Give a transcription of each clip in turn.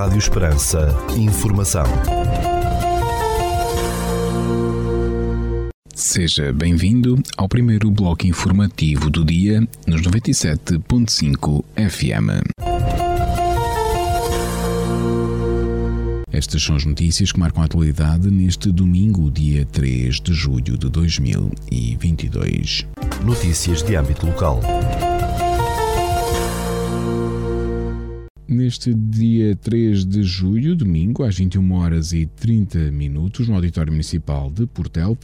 Rádio Esperança. Informação. Seja bem-vindo ao primeiro bloco informativo do dia nos 97.5 FM. Estas são as notícias que marcam a atualidade neste domingo, dia 3 de julho de 2022. Notícias de âmbito local. Neste dia 3 de julho, domingo, às 21h30, no Auditório Municipal de Portel,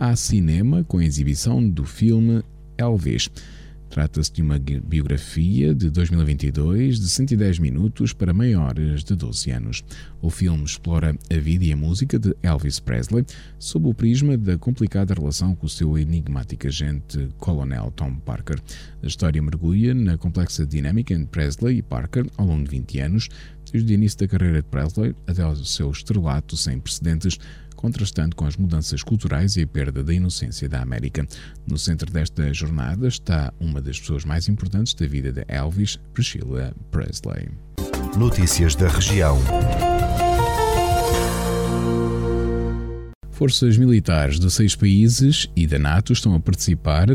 há cinema com a exibição do filme Elvis. Trata-se de uma biografia de 2022 de 110 minutos para maiores de 12 anos. O filme explora a vida e a música de Elvis Presley sob o prisma da complicada relação com o seu enigmático agente coronel Tom Parker. A história mergulha na complexa dinâmica entre Presley e Parker ao longo de 20 anos, desde o início da carreira de Presley até o seu estrelato sem precedentes, contrastando com as mudanças culturais e a perda da inocência da América. No centro desta jornada está uma das pessoas mais importantes da vida de Elvis, Priscila Presley. Notícias da região. Forças militares de 6 países e da NATO estão a participar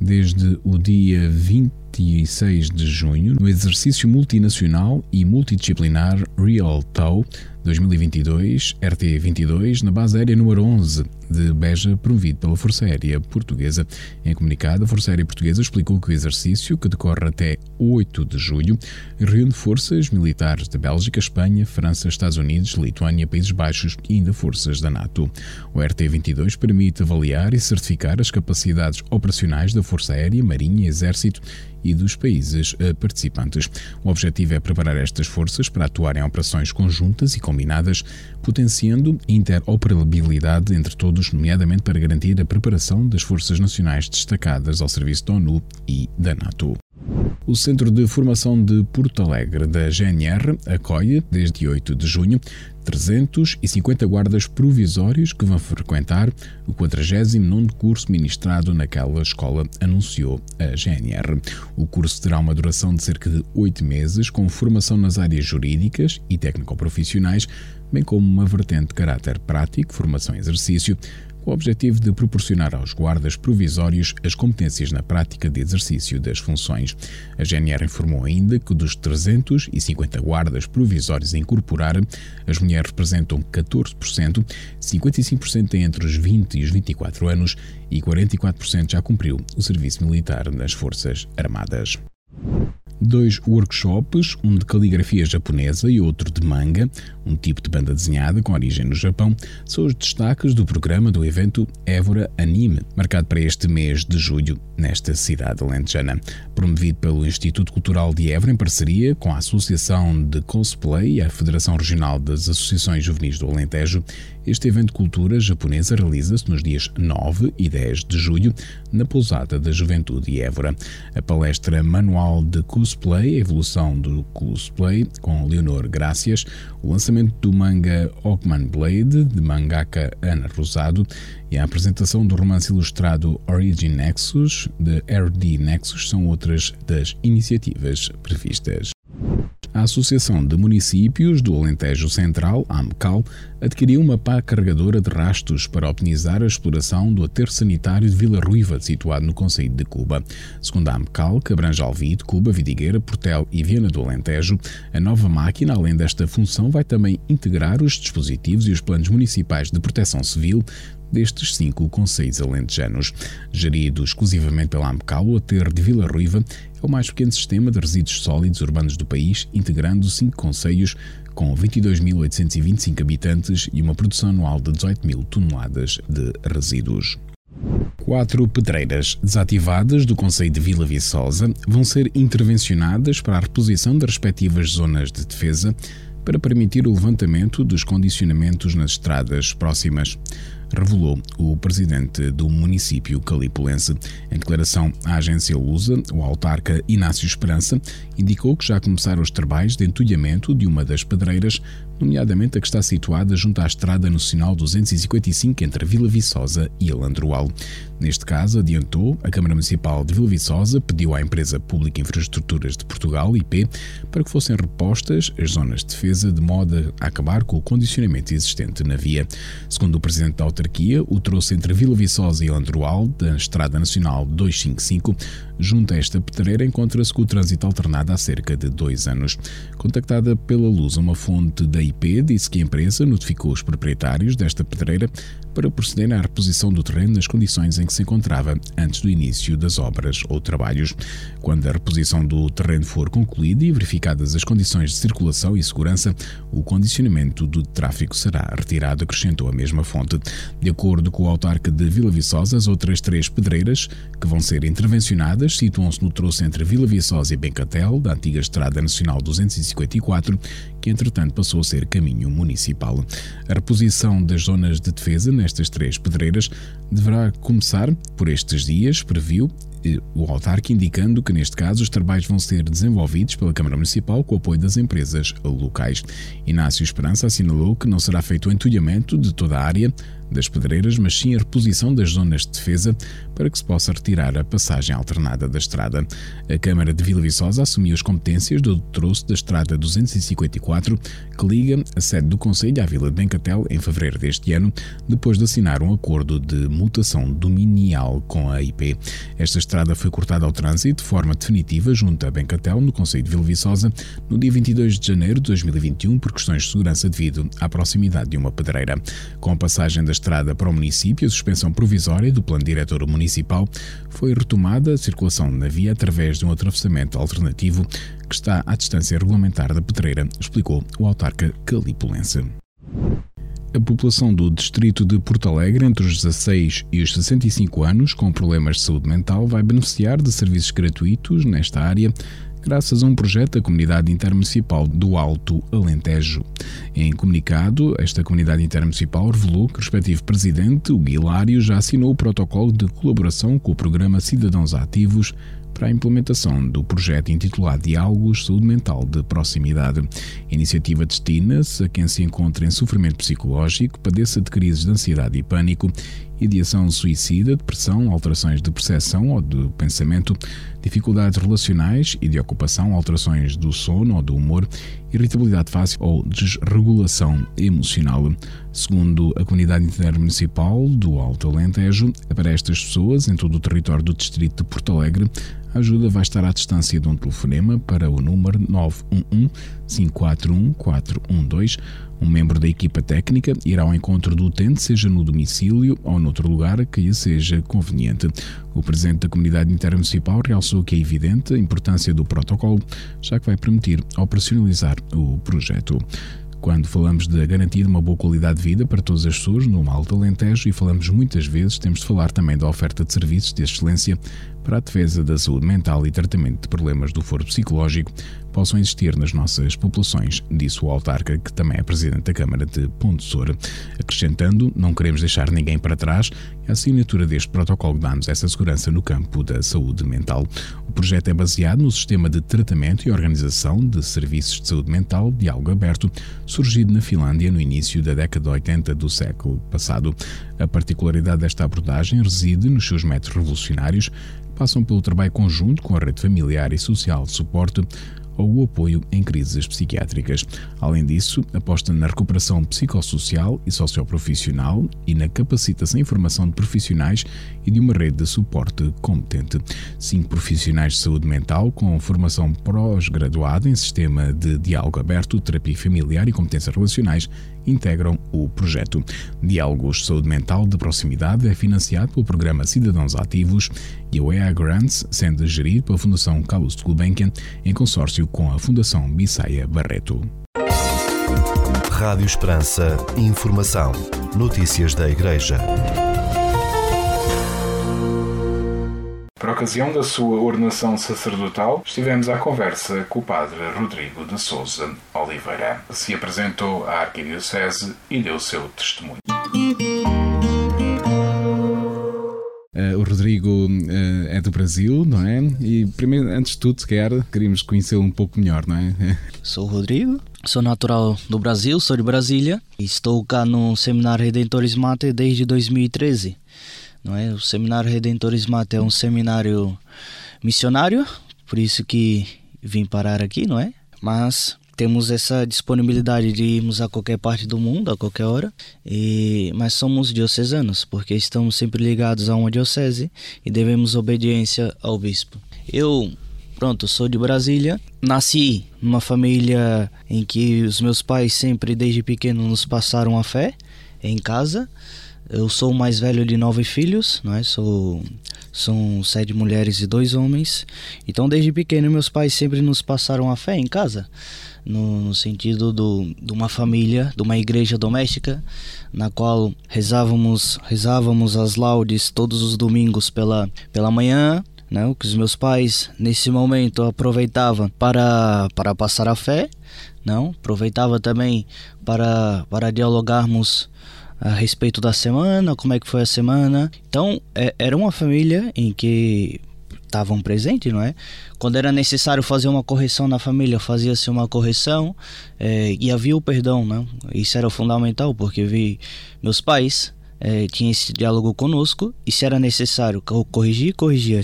desde o dia 26 de junho no exercício multinacional e multidisciplinar Real Tow 2022 RT-22 na base aérea número 11 de Beja, promovido pela Força Aérea Portuguesa. Em comunicado, a Força Aérea Portuguesa explicou que o exercício, que decorre até 8 de julho, reúne forças militares da Bélgica, Espanha, França, Estados Unidos, Lituânia, Países Baixos e ainda forças da NATO. O RT-22 permite avaliar e certificar as capacidades operacionais da Força Aérea, Marinha, Exército e dos países participantes. O objetivo é preparar estas forças para atuar em operações conjuntas e combinadas, potenciando interoperabilidade entre todos, nomeadamente para garantir a preparação das forças nacionais destacadas ao serviço da ONU e da NATO. O Centro de Formação de Porto Alegre da GNR acolhe, desde 8 de junho, 350 guardas provisórios que vão frequentar o 49º curso ministrado naquela escola, anunciou a GNR. O curso terá uma duração de cerca de 8 meses, com formação nas áreas jurídicas e técnico-profissionais, bem como uma vertente de caráter prático, formação e exercício, com o objetivo de proporcionar aos guardas provisórios as competências na prática de exercício das funções. A GNR informou ainda que dos 350 guardas provisórios a incorporar, as mulheres representam 14%, 55% têm entre os 20 e os 24 anos e 44% já cumpriu o serviço militar nas Forças Armadas. 2 workshops, um de caligrafia japonesa e outro de manga, um tipo de banda desenhada com origem no Japão, são os destaques do programa do evento Évora Anime, marcado para este mês de julho nesta cidade alentejana. Promovido pelo Instituto Cultural de Évora em parceria com a Associação de Cosplay e a Federação Regional das Associações Juvenis do Alentejo, este evento de cultura japonesa realiza-se nos dias 9 e 10 de julho na Pousada da Juventude de Évora. A palestra Manual de Cosplay, a evolução do cosplay, com Leonor Gracias, o lançamento do manga Okman Blade, de mangaka Ana Rosado, e a apresentação do romance ilustrado Origin Nexus, de RD Nexus, são outras das iniciativas previstas. A Associação de Municípios do Alentejo Central, AMCAL, adquiriu uma pá carregadora de rastos para optimizar a exploração do aterro sanitário de Vila Ruiva, situado no concelho de Cuba. Segundo a AMCAL, que abrange Alvide, Cuba, Vidigueira, Portel e Viana do Alentejo, a nova máquina, além desta função, vai também integrar os dispositivos e os planos municipais de proteção civil destes 5 concelhos alentejanos. Gerido exclusivamente pela AMCAL, o aterro de Vila Ruiva é o mais pequeno sistema de resíduos sólidos urbanos do país, integrando 5 concelhos com 22.825 habitantes e uma produção anual de 18.000 toneladas de resíduos. 4 pedreiras desativadas do concelho de Vila Viçosa vão ser intervencionadas para a reposição das respectivas zonas de defesa para permitir o levantamento dos condicionamentos nas estradas próximas. revelou o presidente do município calipolense. Em declaração à agência Lusa, o autarca Inácio Esperança indicou que já começaram os trabalhos de entulhamento de uma das pedreiras, nomeadamente a que está situada junto à Estrada Nacional 255 entre Vila Viçosa e Alandroal. Neste caso, adiantou, a Câmara Municipal de Vila Viçosa pediu à empresa pública Infraestruturas de Portugal, IP, para que fossem repostas as zonas de defesa de modo a acabar com o condicionamento existente na via. Segundo o presidente da autarquia, o troço entre Vila Viçosa e Alandroal, da Estrada Nacional 255, junto a esta pedreira, encontra-se com o trânsito alternado há cerca de 2 anos. Contactada pela Luz, uma fonte da IP disse que a empresa notificou os proprietários desta pedreira para proceder à reposição do terreno nas condições em que se encontrava antes do início das obras ou trabalhos. Quando a reposição do terreno for concluída e verificadas as condições de circulação e segurança, o condicionamento do tráfego será retirado, acrescentou a mesma fonte. De acordo com o autarca de Vila Viçosa, as outras 3 pedreiras que vão ser intervencionadas situam-se no troço entre Vila Viçosa e Bencatel, da antiga Estrada Nacional 254, que entretanto passou a ser caminho municipal. A reposição das zonas de defesa nestas 3 pedreiras deverá começar por estes dias, previu o autarca, indicando que neste caso os trabalhos vão ser desenvolvidos pela Câmara Municipal com o apoio das empresas locais. Inácio Esperança assinalou que não será feito o entulhamento de toda a área das pedreiras, mas sim a reposição das zonas de defesa para que se possa retirar a passagem alternada da estrada. A Câmara de Vila Viçosa assumiu as competências do troço da Estrada 254, que liga a sede do Conselho à Vila de Bencatel, em fevereiro deste ano, depois de assinar um acordo de mutação dominial com a IP. Esta estrada foi cortada ao trânsito de forma definitiva junto a Bencatel, no Conselho de Vila Viçosa, no dia 22 de janeiro de 2021, por questões de segurança devido à proximidade de uma pedreira. Com a passagem da estrada para o município, a suspensão provisória do plano diretor municipal foi retomada a circulação na via através de um atravessamento alternativo que está à distância regulamentar da pedreira, explicou o autarca calipolense. A população do distrito de Porto Alegre, entre os 16 e os 65 anos, com problemas de saúde mental, vai beneficiar de serviços gratuitos nesta área, graças a um projeto da Comunidade Intermunicipal do Alto Alentejo. Em comunicado, esta Comunidade Intermunicipal revelou que o respectivo presidente, o Hilário, já assinou o protocolo de colaboração com o Programa Cidadãos Ativos para a implementação do projeto intitulado Diálogos Saúde Mental de Proximidade. A iniciativa destina-se a quem se encontra em sofrimento psicológico, padeça de crises de ansiedade e pânico, ideação suicida, depressão, alterações de percepção ou de pensamento, dificuldades relacionais e de ocupação, alterações do sono ou do humor, irritabilidade fácil ou desregulação emocional. Segundo a Comunidade Intermunicipal do Alto Alentejo, para estas pessoas, em todo o território do distrito de Porto Alegre, a ajuda vai estar à distância de um telefonema para o número 911 541 412. Um membro da equipa técnica irá ao encontro do utente, seja no domicílio ou noutro lugar que lhe seja conveniente. O presidente da Comunidade Intermunicipal realçou que é evidente a importância do protocolo, já que vai permitir operacionalizar o projeto. Quando falamos de garantir uma boa qualidade de vida para todas as pessoas no Alto Alentejo, e falamos muitas vezes, temos de falar também da oferta de serviços de excelência para a defesa da saúde mental e tratamento de problemas do foro psicológico possam existir nas nossas populações, disse o autarca, que também é presidente da Câmara de Pontessor, acrescentando: não queremos deixar ninguém para trás, a assinatura deste protocolo dá-nos essa segurança no campo da saúde mental. O projeto é baseado no sistema de tratamento e organização de serviços de saúde mental Diálogo Aberto, surgido na Finlândia no início da década de 80 do século passado. A particularidade desta abordagem reside nos seus métodos revolucionários, passam pelo trabalho conjunto com a rede familiar e social de suporte ou o apoio em crises psiquiátricas. Além disso, aposta na recuperação psicossocial e socioprofissional e na capacitação e formação de profissionais e de uma rede de suporte competente. 5 profissionais de saúde mental com formação pós-graduada em sistema de diálogo aberto, terapia familiar e competências relacionais integram o projeto. Diálogos de Saúde Mental de Proximidade é financiado pelo Programa Cidadãos Ativos e o EA Grants, sendo gerido pela Fundação Carlos de Gulbenkian em consórcio com a Fundação Bissaia Barreto. Rádio Esperança. Informação. Notícias da Igreja. Por ocasião da sua ordenação sacerdotal, estivemos à conversa com o padre Rodrigo de Souza Oliveira, que se apresentou à Arquidiocese e deu seu testemunho. O Rodrigo é do Brasil, não é? E primeiro, antes de tudo, se calhar, queríamos conhecê-lo um pouco melhor, não é? Sou o Rodrigo, sou natural do Brasil, sou de Brasília e estou cá no Seminário Redentoris Mater desde 2013. Não é? O Seminário Redentoris Mater é um seminário missionário, por isso que vim parar aqui, não é? Mas temos essa disponibilidade de irmos a qualquer parte do mundo, a qualquer hora, mas somos diocesanos, porque estamos sempre ligados a uma diocese e devemos obediência ao bispo. Eu, sou de Brasília, nasci numa família em que os meus pais sempre, desde pequeno, nos passaram a fé em casa. Eu sou o mais velho de 9 filhos, não é? São 7 mulheres e 2 homens. Então, desde pequeno, meus pais sempre nos passaram a fé em casa, no sentido de uma família, de uma igreja doméstica, na qual rezávamos as laudes todos os domingos pela manhã, né? O que os meus pais, nesse momento, aproveitavam para passar a fé, não? Aproveitava também para dialogarmos a respeito da semana, como é que foi a semana. Então, era uma família em que estavam presentes, não é? Quando era necessário fazer uma correção na família, fazia-se uma correção e havia o perdão, não é? Isso era fundamental, porque meus pais tinham esse diálogo conosco e, se era necessário corrigir,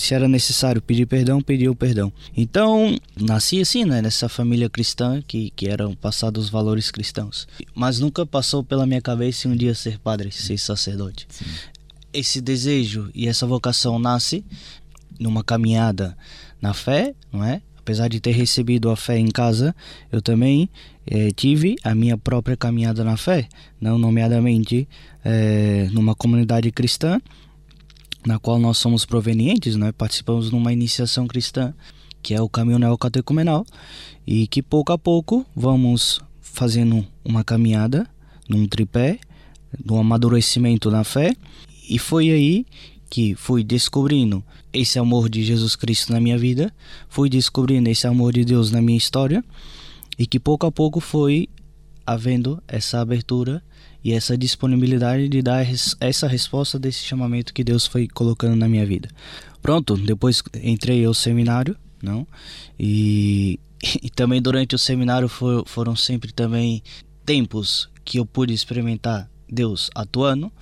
se era necessário pedir perdão, pedia o perdão. Então, nasci assim, né, nessa família cristã que eram passados os valores cristãos. Mas nunca passou pela minha cabeça um dia ser padre, ser sacerdote. Sim. Esse desejo e essa vocação nasce numa caminhada na fé, não é? Apesar de ter recebido a fé em casa, eu também tive a minha própria caminhada na fé, não nomeadamente numa comunidade cristã, na qual nós somos provenientes, né? Participamos numa iniciação cristã, que é o Caminho Neocatecumenal, e que pouco a pouco vamos fazendo uma caminhada num tripé, num amadurecimento na fé, e foi aí que fui descobrindo esse amor de Jesus Cristo na minha vida, fui descobrindo esse amor de Deus na minha história, e que pouco a pouco foi havendo essa abertura e essa disponibilidade de dar essa resposta desse chamamento que Deus foi colocando na minha vida. Depois entrei ao seminário, não? E também durante o seminário foram sempre também tempos que eu pude experimentar Deus atuando,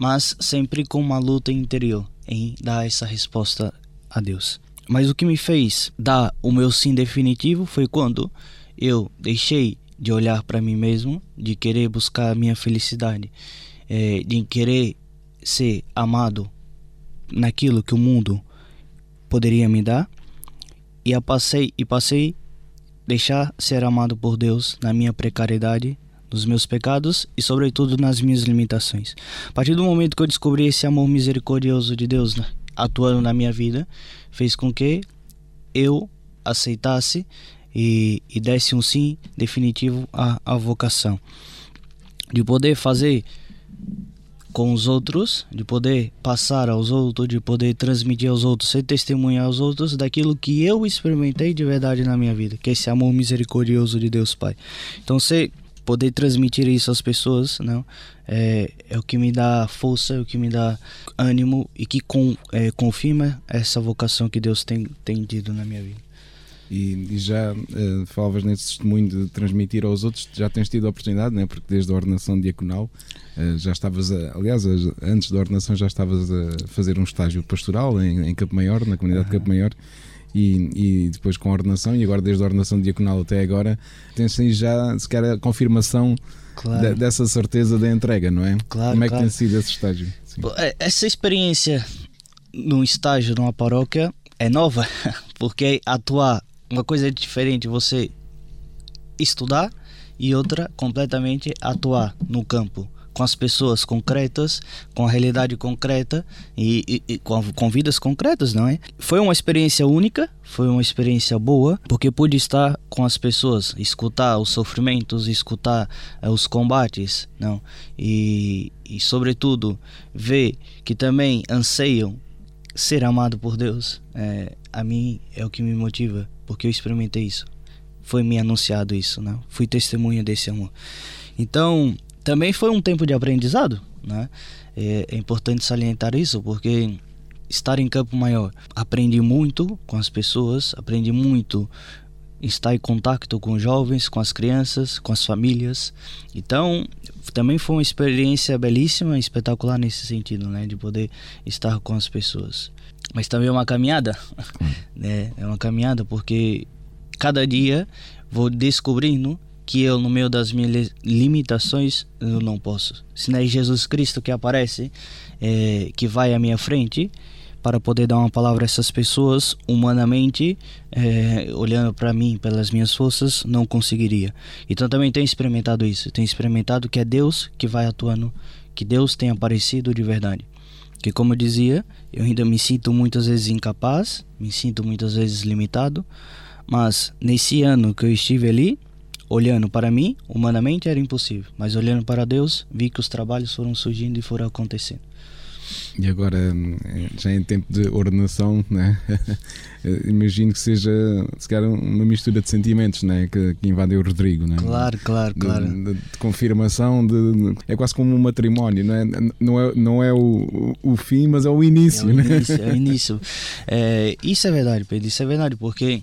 mas sempre com uma luta interior em dar essa resposta a Deus. Mas o que me fez dar o meu sim definitivo foi quando eu deixei de olhar para mim mesmo, de querer buscar a minha felicidade, de querer ser amado naquilo que o mundo poderia me dar, e passei a deixar ser amado por Deus na minha precariedade, dos meus pecados e, sobretudo, nas minhas limitações. A partir do momento que eu descobri esse amor misericordioso de Deus, né, atuando na minha vida, fez com que eu aceitasse e desse um sim definitivo à vocação. De poder fazer com os outros, de poder passar aos outros, de poder transmitir aos outros, ser testemunha aos outros daquilo que eu experimentei de verdade na minha vida, que é esse amor misericordioso de Deus Pai. Então, poder transmitir isso às pessoas, não? É o que me dá força, é o que me dá ânimo e que confirma essa vocação que Deus tem tido na minha vida. E já falavas nesse testemunho de transmitir aos outros, já tens tido a oportunidade, né? Porque desde a ordenação diaconal já estavas, antes da ordenação já estavas a fazer um estágio pastoral em Campo Maior, na comunidade de Campo Maior. E depois com a ordenação, e agora desde a ordenação diaconal até agora, tens aí já sequer a confirmação, claro, dessa certeza da entrega, não é? Claro, como é que tem sido esse estágio? Sim. Essa experiência num estágio numa paróquia é nova, porque atuar, uma coisa é diferente você estudar e outra completamente atuar no campo, com as pessoas concretas, com a realidade concreta e com vidas concretas, não é? Foi uma experiência única, foi uma experiência boa, porque pude estar com as pessoas, escutar os sofrimentos, escutar os combates, não? E sobretudo, ver que também anseiam ser amado por Deus, a mim é o que me motiva, porque eu experimentei isso, foi me anunciado isso, não? Fui testemunha desse amor. Então, também foi um tempo de aprendizado, né? É importante salientar isso, porque estar em Campo Maior, aprendi muito com as pessoas, aprendi muito estar em contato com os jovens, com as crianças, com as famílias. Então, também foi uma experiência belíssima, espetacular nesse sentido, né? De poder estar com as pessoas. Mas também é uma caminhada, né? É uma caminhada porque cada dia vou descobrindo que eu, no meio das minhas limitações, eu não posso. Se não é Jesus Cristo que aparece, que vai à minha frente para poder dar uma palavra a essas pessoas, humanamente, olhando para mim, pelas minhas forças, não conseguiria. Então também tenho experimentado isso. Tenho experimentado que é Deus que vai atuando, que Deus tem aparecido de verdade. Que, como eu dizia, eu ainda me sinto muitas vezes incapaz, me sinto muitas vezes limitado, mas nesse ano que eu estive ali, olhando para mim, humanamente era impossível, mas olhando para Deus, vi que os trabalhos foram surgindo e foram acontecendo. E agora, já em tempo de ordenação, né? Imagino que seja, se calhar, uma mistura de sentimentos, né? Que invadeu o Rodrigo, né? Claro. De confirmação, é quase como um matrimónio, né? Não é o fim, mas é o início. É o início. Isso é verdade, porque,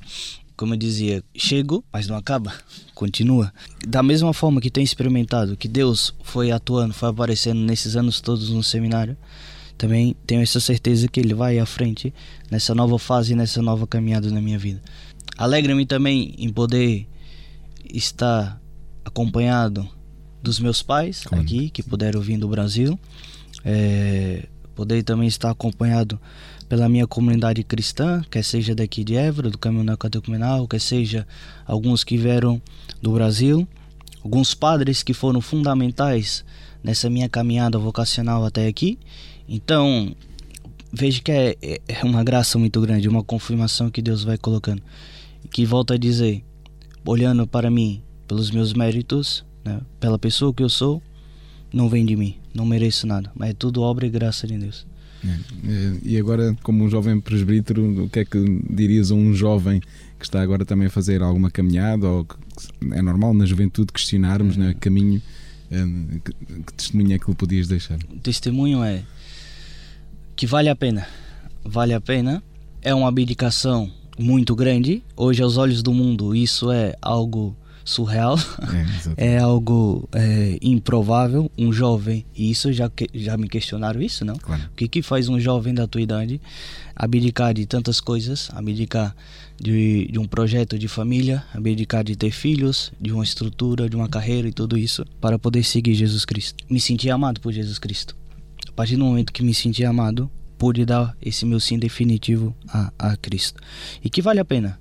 como eu dizia, chego, mas não acaba, continua. Da mesma forma que tenho experimentado, que Deus foi atuando, foi aparecendo nesses anos todos no seminário, também tenho essa certeza que Ele vai à frente nessa nova fase, nessa nova caminhada na minha vida. Alegra-me também em poder estar acompanhado dos meus pais aqui, que puderam vir do Brasil. Poder também estar acompanhado pela minha comunidade cristã, quer seja daqui de Évora, do Caminho Neocatecumenal, quer seja alguns que vieram do Brasil, alguns padres que foram fundamentais nessa minha caminhada vocacional até aqui. Então, vejo que é uma graça muito grande, uma confirmação que Deus vai colocando. Que, volto a dizer, olhando para mim, pelos meus méritos, né, pela pessoa que eu sou, não vem de mim, não mereço nada, mas é tudo obra e graça de Deus. E agora, como um jovem presbítero, o que é que dirias a um jovem que está agora também a fazer alguma caminhada, ou que é normal na juventude questionarmos, né, caminho, que testemunho é que lhe podias deixar? O testemunho é que vale a pena, é uma abdicação muito grande. Hoje, aos olhos do mundo, isso é algo surreal, é algo improvável, um jovem, e isso já me questionaram isso, não? Claro. O que faz um jovem da tua idade abdicar de tantas coisas, abdicar de um projeto de família, abdicar de ter filhos, de uma estrutura, de uma carreira e tudo isso, para poder seguir Jesus Cristo. Me senti amado por Jesus Cristo. A partir do momento que me senti amado, pude dar esse meu sim definitivo a Cristo. E que vale a pena,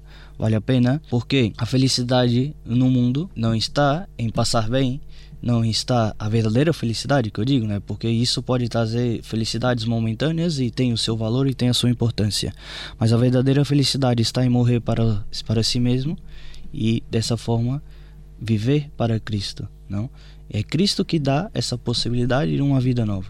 porque a felicidade no mundo não está em passar bem, não está a verdadeira felicidade, que eu digo, né? Porque isso pode trazer felicidades momentâneas e tem o seu valor e tem a sua importância. Mas a verdadeira felicidade está em morrer para si mesmo e, dessa forma, viver para Cristo, não? É Cristo que dá essa possibilidade de uma vida nova,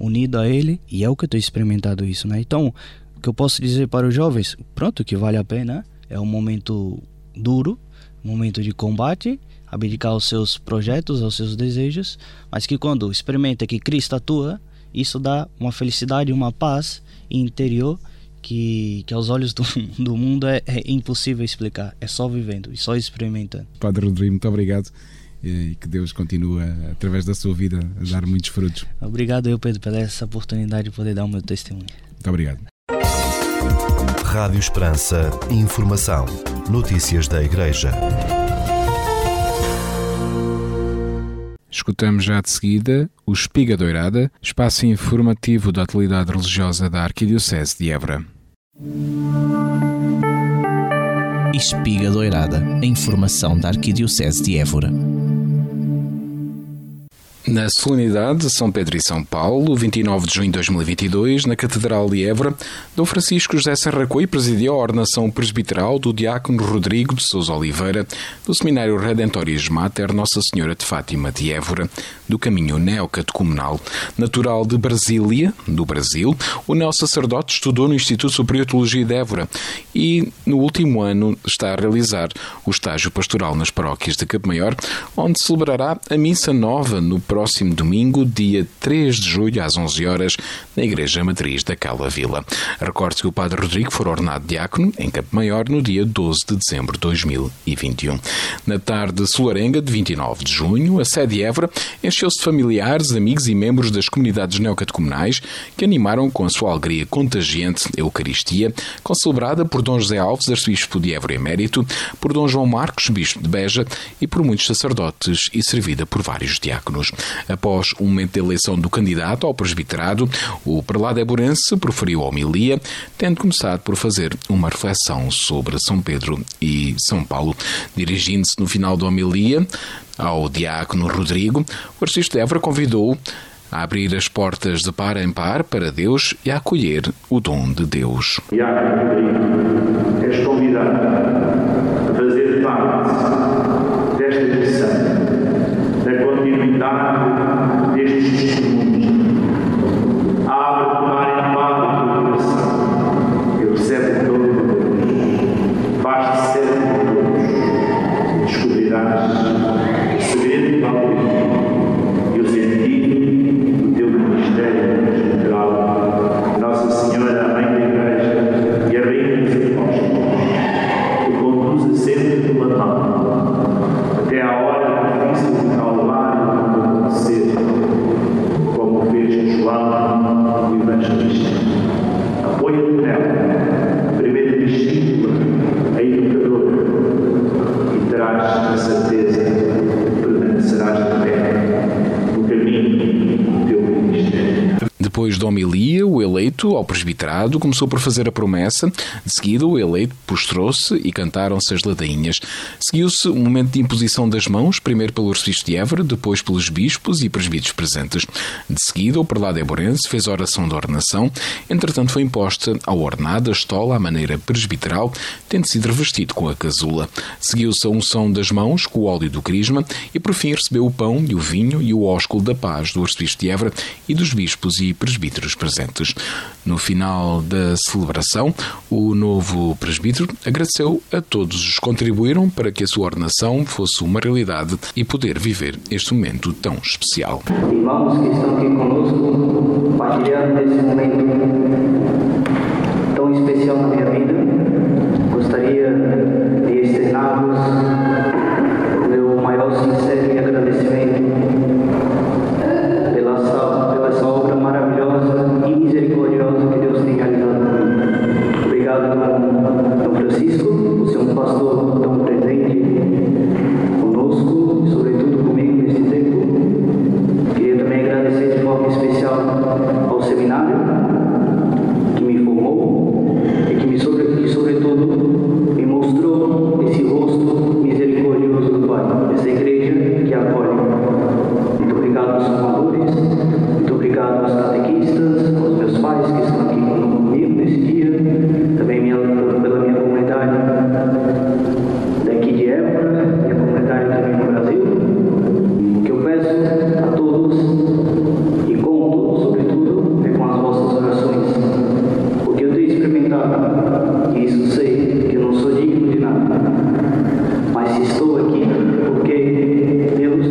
unido a Ele, e é o que eu tenho experimentado isso, né? Então, o que eu posso dizer para os jovens, pronto, que vale a pena. É um momento duro, momento de combate, abdicar aos seus projetos, aos seus desejos, mas que quando experimenta que Cristo atua, isso dá uma felicidade, uma paz interior que aos olhos do mundo é impossível explicar, é só vivendo e só experimentando. Padre Rodrigo, muito obrigado e que Deus continue, através da sua vida, a dar muitos frutos. Obrigado eu, Pedro, pela essa oportunidade de poder dar o meu testemunho. Muito obrigado. Rádio Esperança, informação, notícias da Igreja. Escutamos já de seguida o Espiga Dourada, espaço informativo da atualidade religiosa da Arquidiocese de Évora. Espiga Dourada, a informação da Arquidiocese de Évora. Na solenidade de São Pedro e São Paulo, 29 de junho de 2022, na Catedral de Évora, Dom Francisco José Serracoi presidiu a ordenação presbiteral do diácono Rodrigo de Souza Oliveira, do Seminário Redentoris Mater Nossa Senhora de Fátima de Évora, do Caminho Neocatecumenal. Natural de Brasília, do Brasil, o neo-sacerdote estudou no Instituto Superior de Teologia de Évora e, no último ano, está a realizar o estágio pastoral nas paróquias de Campo Maior, onde celebrará a Missa Nova no próximo próximo domingo, dia 3 de julho, às 11 horas, na Igreja Matriz da Cala Vila. Recorde-se que o Padre Rodrigo for ordenado diácono em Campo Maior no dia 12 de dezembro de 2021. Na tarde solarenga de 29 de junho, a sede de Évora encheu-se de familiares, amigos e membros das comunidades neocatecumenais que animaram com a sua alegria contagiante a Eucaristia, concelebrada por Dom José Alves, arcebispo de Évora emérito, por Dom João Marques, bispo de Beja, e por muitos sacerdotes e servida por vários diáconos. Após o momento de eleição do candidato ao presbiterado, o prelado éborense proferiu a homilia, tendo começado por fazer uma reflexão sobre São Pedro e São Paulo. Dirigindo-se no final da homilia ao diácono Rodrigo, o arcebispo de Évora convidou-o a abrir as portas de par em par para Deus e a acolher o dom de Deus. Diácono Rodrigo, és convidado a fazer parte desta missão, da continuidade destes testemunhos. Abre de par em par o teu coração, eu recebo todo de Deus, faz-te servo de Deus, descobrirás o segredo de Deus. Depois da homilia, o eleito ao presbiterado começou por fazer a promessa. De seguida, o eleito prostrou-se e cantaram-se as ladainhas. Seguiu-se um momento de imposição das mãos, primeiro pelo arcebispo de Évora, depois pelos bispos e presbíteros presentes. De seguida, o prelado éborense fez a oração da ordenação. Entretanto, foi imposta ao ordenado a estola à maneira presbiteral, tendo sido revestido com a casula. Seguiu-se a unção das mãos com o óleo do crisma e, por fim, recebeu o pão e o vinho e o ósculo da paz do arcebispo de Évora e dos bispos e presbíteros presentes. No final da celebração, o novo presbítero agradeceu a todos os que contribuíram para que a sua ordenação fosse uma realidade e poder viver este momento tão especial. Irmãos que estão aqui conosco, compartilhando esse momento tão especial na minha vida, gostaria de externar-vos o meu maior sincero agradecimento pela essa obra maravilhosa e misericordiosa que Deus tem realizado. Obrigado, Dom Francisco, por ser um pastor tão presente conosco e, sobretudo, comigo neste tempo. Queria também agradecer de forma especial ao seminário que me formou e que sobretudo, me mostrou esse rosto misericordioso do Pai, essa igreja que acolhe. Muito obrigado aos formadores, muito obrigado aos catequistas, aos meus pais que estão aqui comigo nesse dia, também pela minha comunidade daqui de Évora, minha comunidade também no Brasil. O que eu peço a todos e com todos, sobretudo, é com as vossas orações, porque eu tenho experimentado, e isso sei, que eu não sou digno de nada, mas se estou aqui porque Deus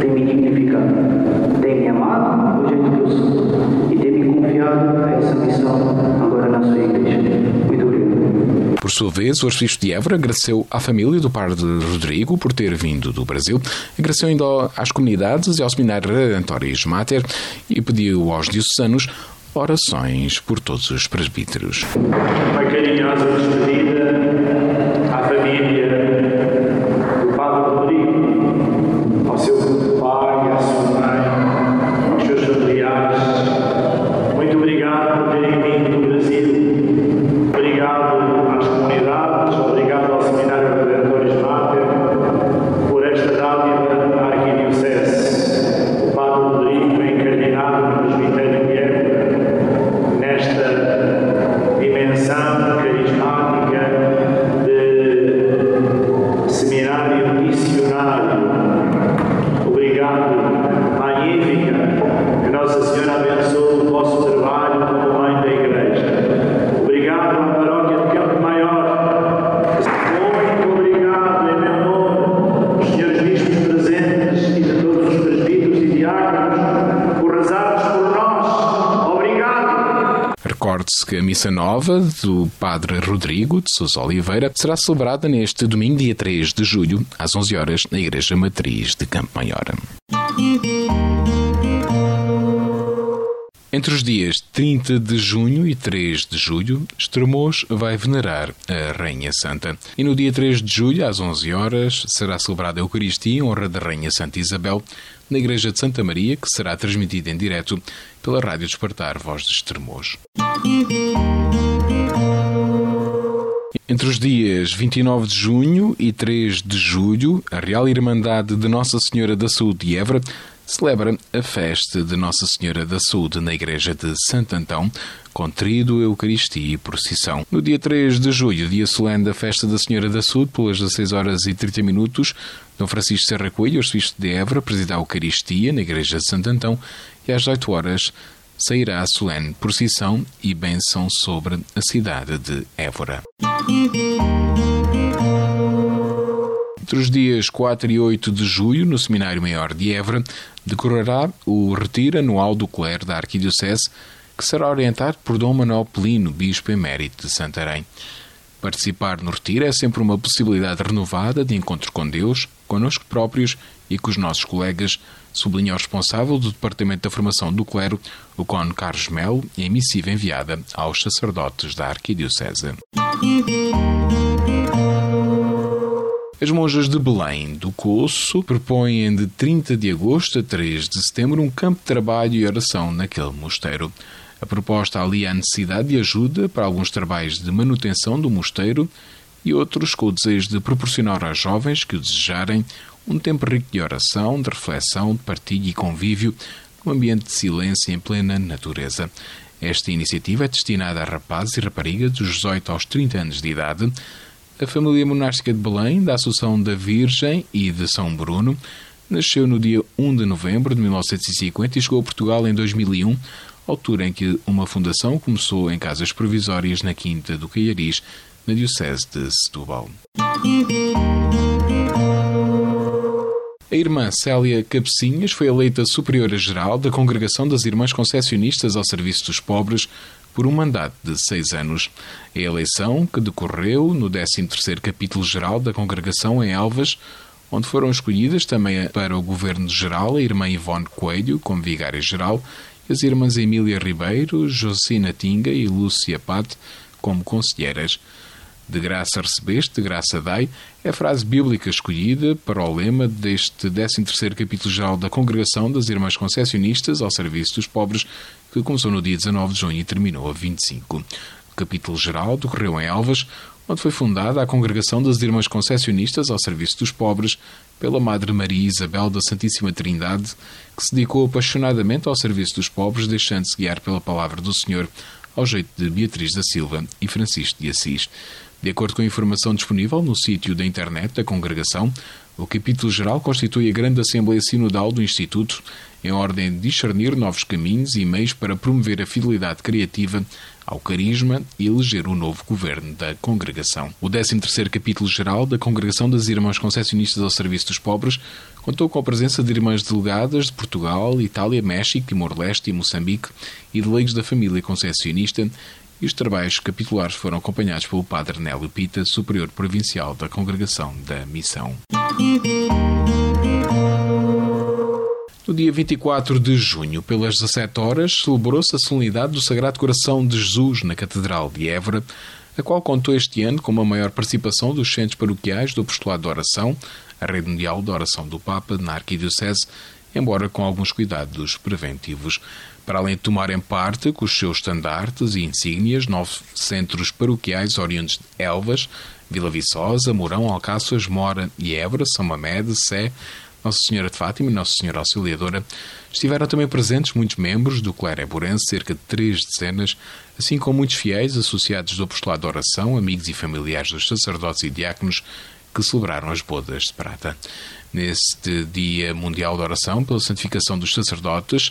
tem me dignificado, tem me amado do jeito que eu sou e tem me confiado a essa missão agora na sua igreja. Muito obrigado. Por sua vez, o arcebispo de Évora agradeceu à família do padre Rodrigo por ter vindo do Brasil, agradeceu ainda às comunidades e ao Seminário Redentoris Mater e pediu aos diocesanos orações por todos os presbíteros. Uma carinhosa despedida à família do padre Rodrigo, ao seu pai, à sua mãe, aos seus familiares. Muito obrigado por terem vindo do Brasil. Obrigado às comunidades, obrigado ao Seminário Redentoris Mater por esta dádiva na Arquidiocese. O padre Rodrigo é encarnado no presbitério de Évora, nesta dimensão carismática missa nova do Padre Rodrigo de Souza Oliveira será celebrada neste domingo, dia 3 de julho, às 11 horas, na Igreja Matriz de Campo Maior. Entre os dias 30 de junho e 3 de julho, Estremoz vai venerar a Rainha Santa. E no dia 3 de julho, às 11 horas, será celebrada a Eucaristia em honra da Rainha Santa Isabel, na Igreja de Santa Maria, que será transmitida em direto pela Rádio Despertar, Voz de Estremoz. Entre os dias 29 de junho e 3 de julho, a Real Irmandade de Nossa Senhora da Saúde de Évora celebra a festa de Nossa Senhora da Saúde na Igreja de Santo Antão, com trido, eucaristia e procissão. No dia 3 de julho, dia solene da festa da Senhora da Saúde, pelas 16h30, Dom Francisco José Serracoi, arcebispo de Évora, presidirá a eucaristia na Igreja de Santo Antão e às 18h sairá a solene procissão e bênção sobre a cidade de Évora. Entre os dias 4 e 8 de julho, no Seminário Maior de Évora, decorrerá o retiro anual do clero da Arquidiocese, que será orientado por Dom Manuel Pelino, bispo emérito de Santarém. Participar no retiro é sempre uma possibilidade renovada de encontro com Deus, connosco próprios e com os nossos colegas, sublinha o responsável do Departamento da Formação do Clero, o Cónigo Carlos Melo, em missiva enviada aos sacerdotes da Arquidiocese. As monjas de Belém do Coço propõem de 30 de agosto a 3 de setembro um campo de trabalho e oração naquele mosteiro. A proposta alia a necessidade de ajuda para alguns trabalhos de manutenção do mosteiro e outros com o desejo de proporcionar aos jovens que o desejarem um tempo rico de oração, de reflexão, de partilha e convívio num ambiente de silêncio em plena natureza. Esta iniciativa é destinada a rapazes e raparigas dos 18 aos 30 anos de idade. A família monástica de Belém, da Assunção da Virgem e de São Bruno, nasceu no dia 1 de novembro de 1950 e chegou a Portugal em 2001, altura em que uma fundação começou em casas provisórias na Quinta do Caiariz, na Diocese de Setúbal. A irmã Célia Cabecinhas foi eleita superiora-geral da Congregação das Irmãs Concessionistas ao Serviço dos Pobres, por um mandato de 6 anos. A eleição, que decorreu no 13º capítulo geral da congregação em Elvas, onde foram escolhidas também para o governo geral a irmã Ivone Coelho, como vigária-geral, e as irmãs Emília Ribeiro, Josina Tinga e Lúcia Pate, como conselheiras. De graça recebeste, de graça dai, é a frase bíblica escolhida para o lema deste 13º capítulo geral da Congregação das Irmãs Concessionistas ao Serviço dos Pobres, que começou no dia 19 de junho e terminou a 25. O capítulo geral decorreu em Elvas, onde foi fundada a Congregação das Irmãs Concessionistas ao Serviço dos Pobres pela Madre Maria Isabel da Santíssima Trindade, que se dedicou apaixonadamente ao serviço dos pobres, deixando-se guiar pela palavra do Senhor, ao jeito de Beatriz da Silva e Francisco de Assis. De acordo com a informação disponível no sítio da internet da congregação, o capítulo geral constitui a grande Assembleia Sinodal do Instituto, em ordem de discernir novos caminhos e meios para promover a fidelidade criativa ao carisma e eleger o novo governo da congregação. O 13º capítulo geral da Congregação das Irmãs Concessionistas ao Serviço dos Pobres contou com a presença de irmãs delegadas de Portugal, Itália, México, Timor-Leste e Moçambique e de leigos da família concessionista, e os trabalhos capitulares foram acompanhados pelo Padre Nélio Pita, superior provincial da Congregação da Missão. No dia 24 de junho, pelas 17h, celebrou-se a solenidade do Sagrado Coração de Jesus na Catedral de Évora, a qual contou este ano com uma maior participação dos centros paroquiais do Apostolado de Oração, a Rede Mundial da Oração do Papa na Arquidiocese, embora com alguns cuidados preventivos. Para além de tomarem parte com os seus estandartes e insígnias, 9 centros paroquiais oriundos de Elvas, Vila Viçosa, Mourão, Alcáçoas, Mora e Évora, São Mamede, Sé, Nossa Senhora de Fátima e Nossa Senhora Auxiliadora, estiveram também presentes muitos membros do clero éborense, cerca de 3 dezenas, assim como muitos fiéis associados do apostolado de oração, amigos e familiares dos sacerdotes e diáconos, que celebraram as bodas de prata. Neste Dia Mundial de Oração pela Santificação dos Sacerdotes,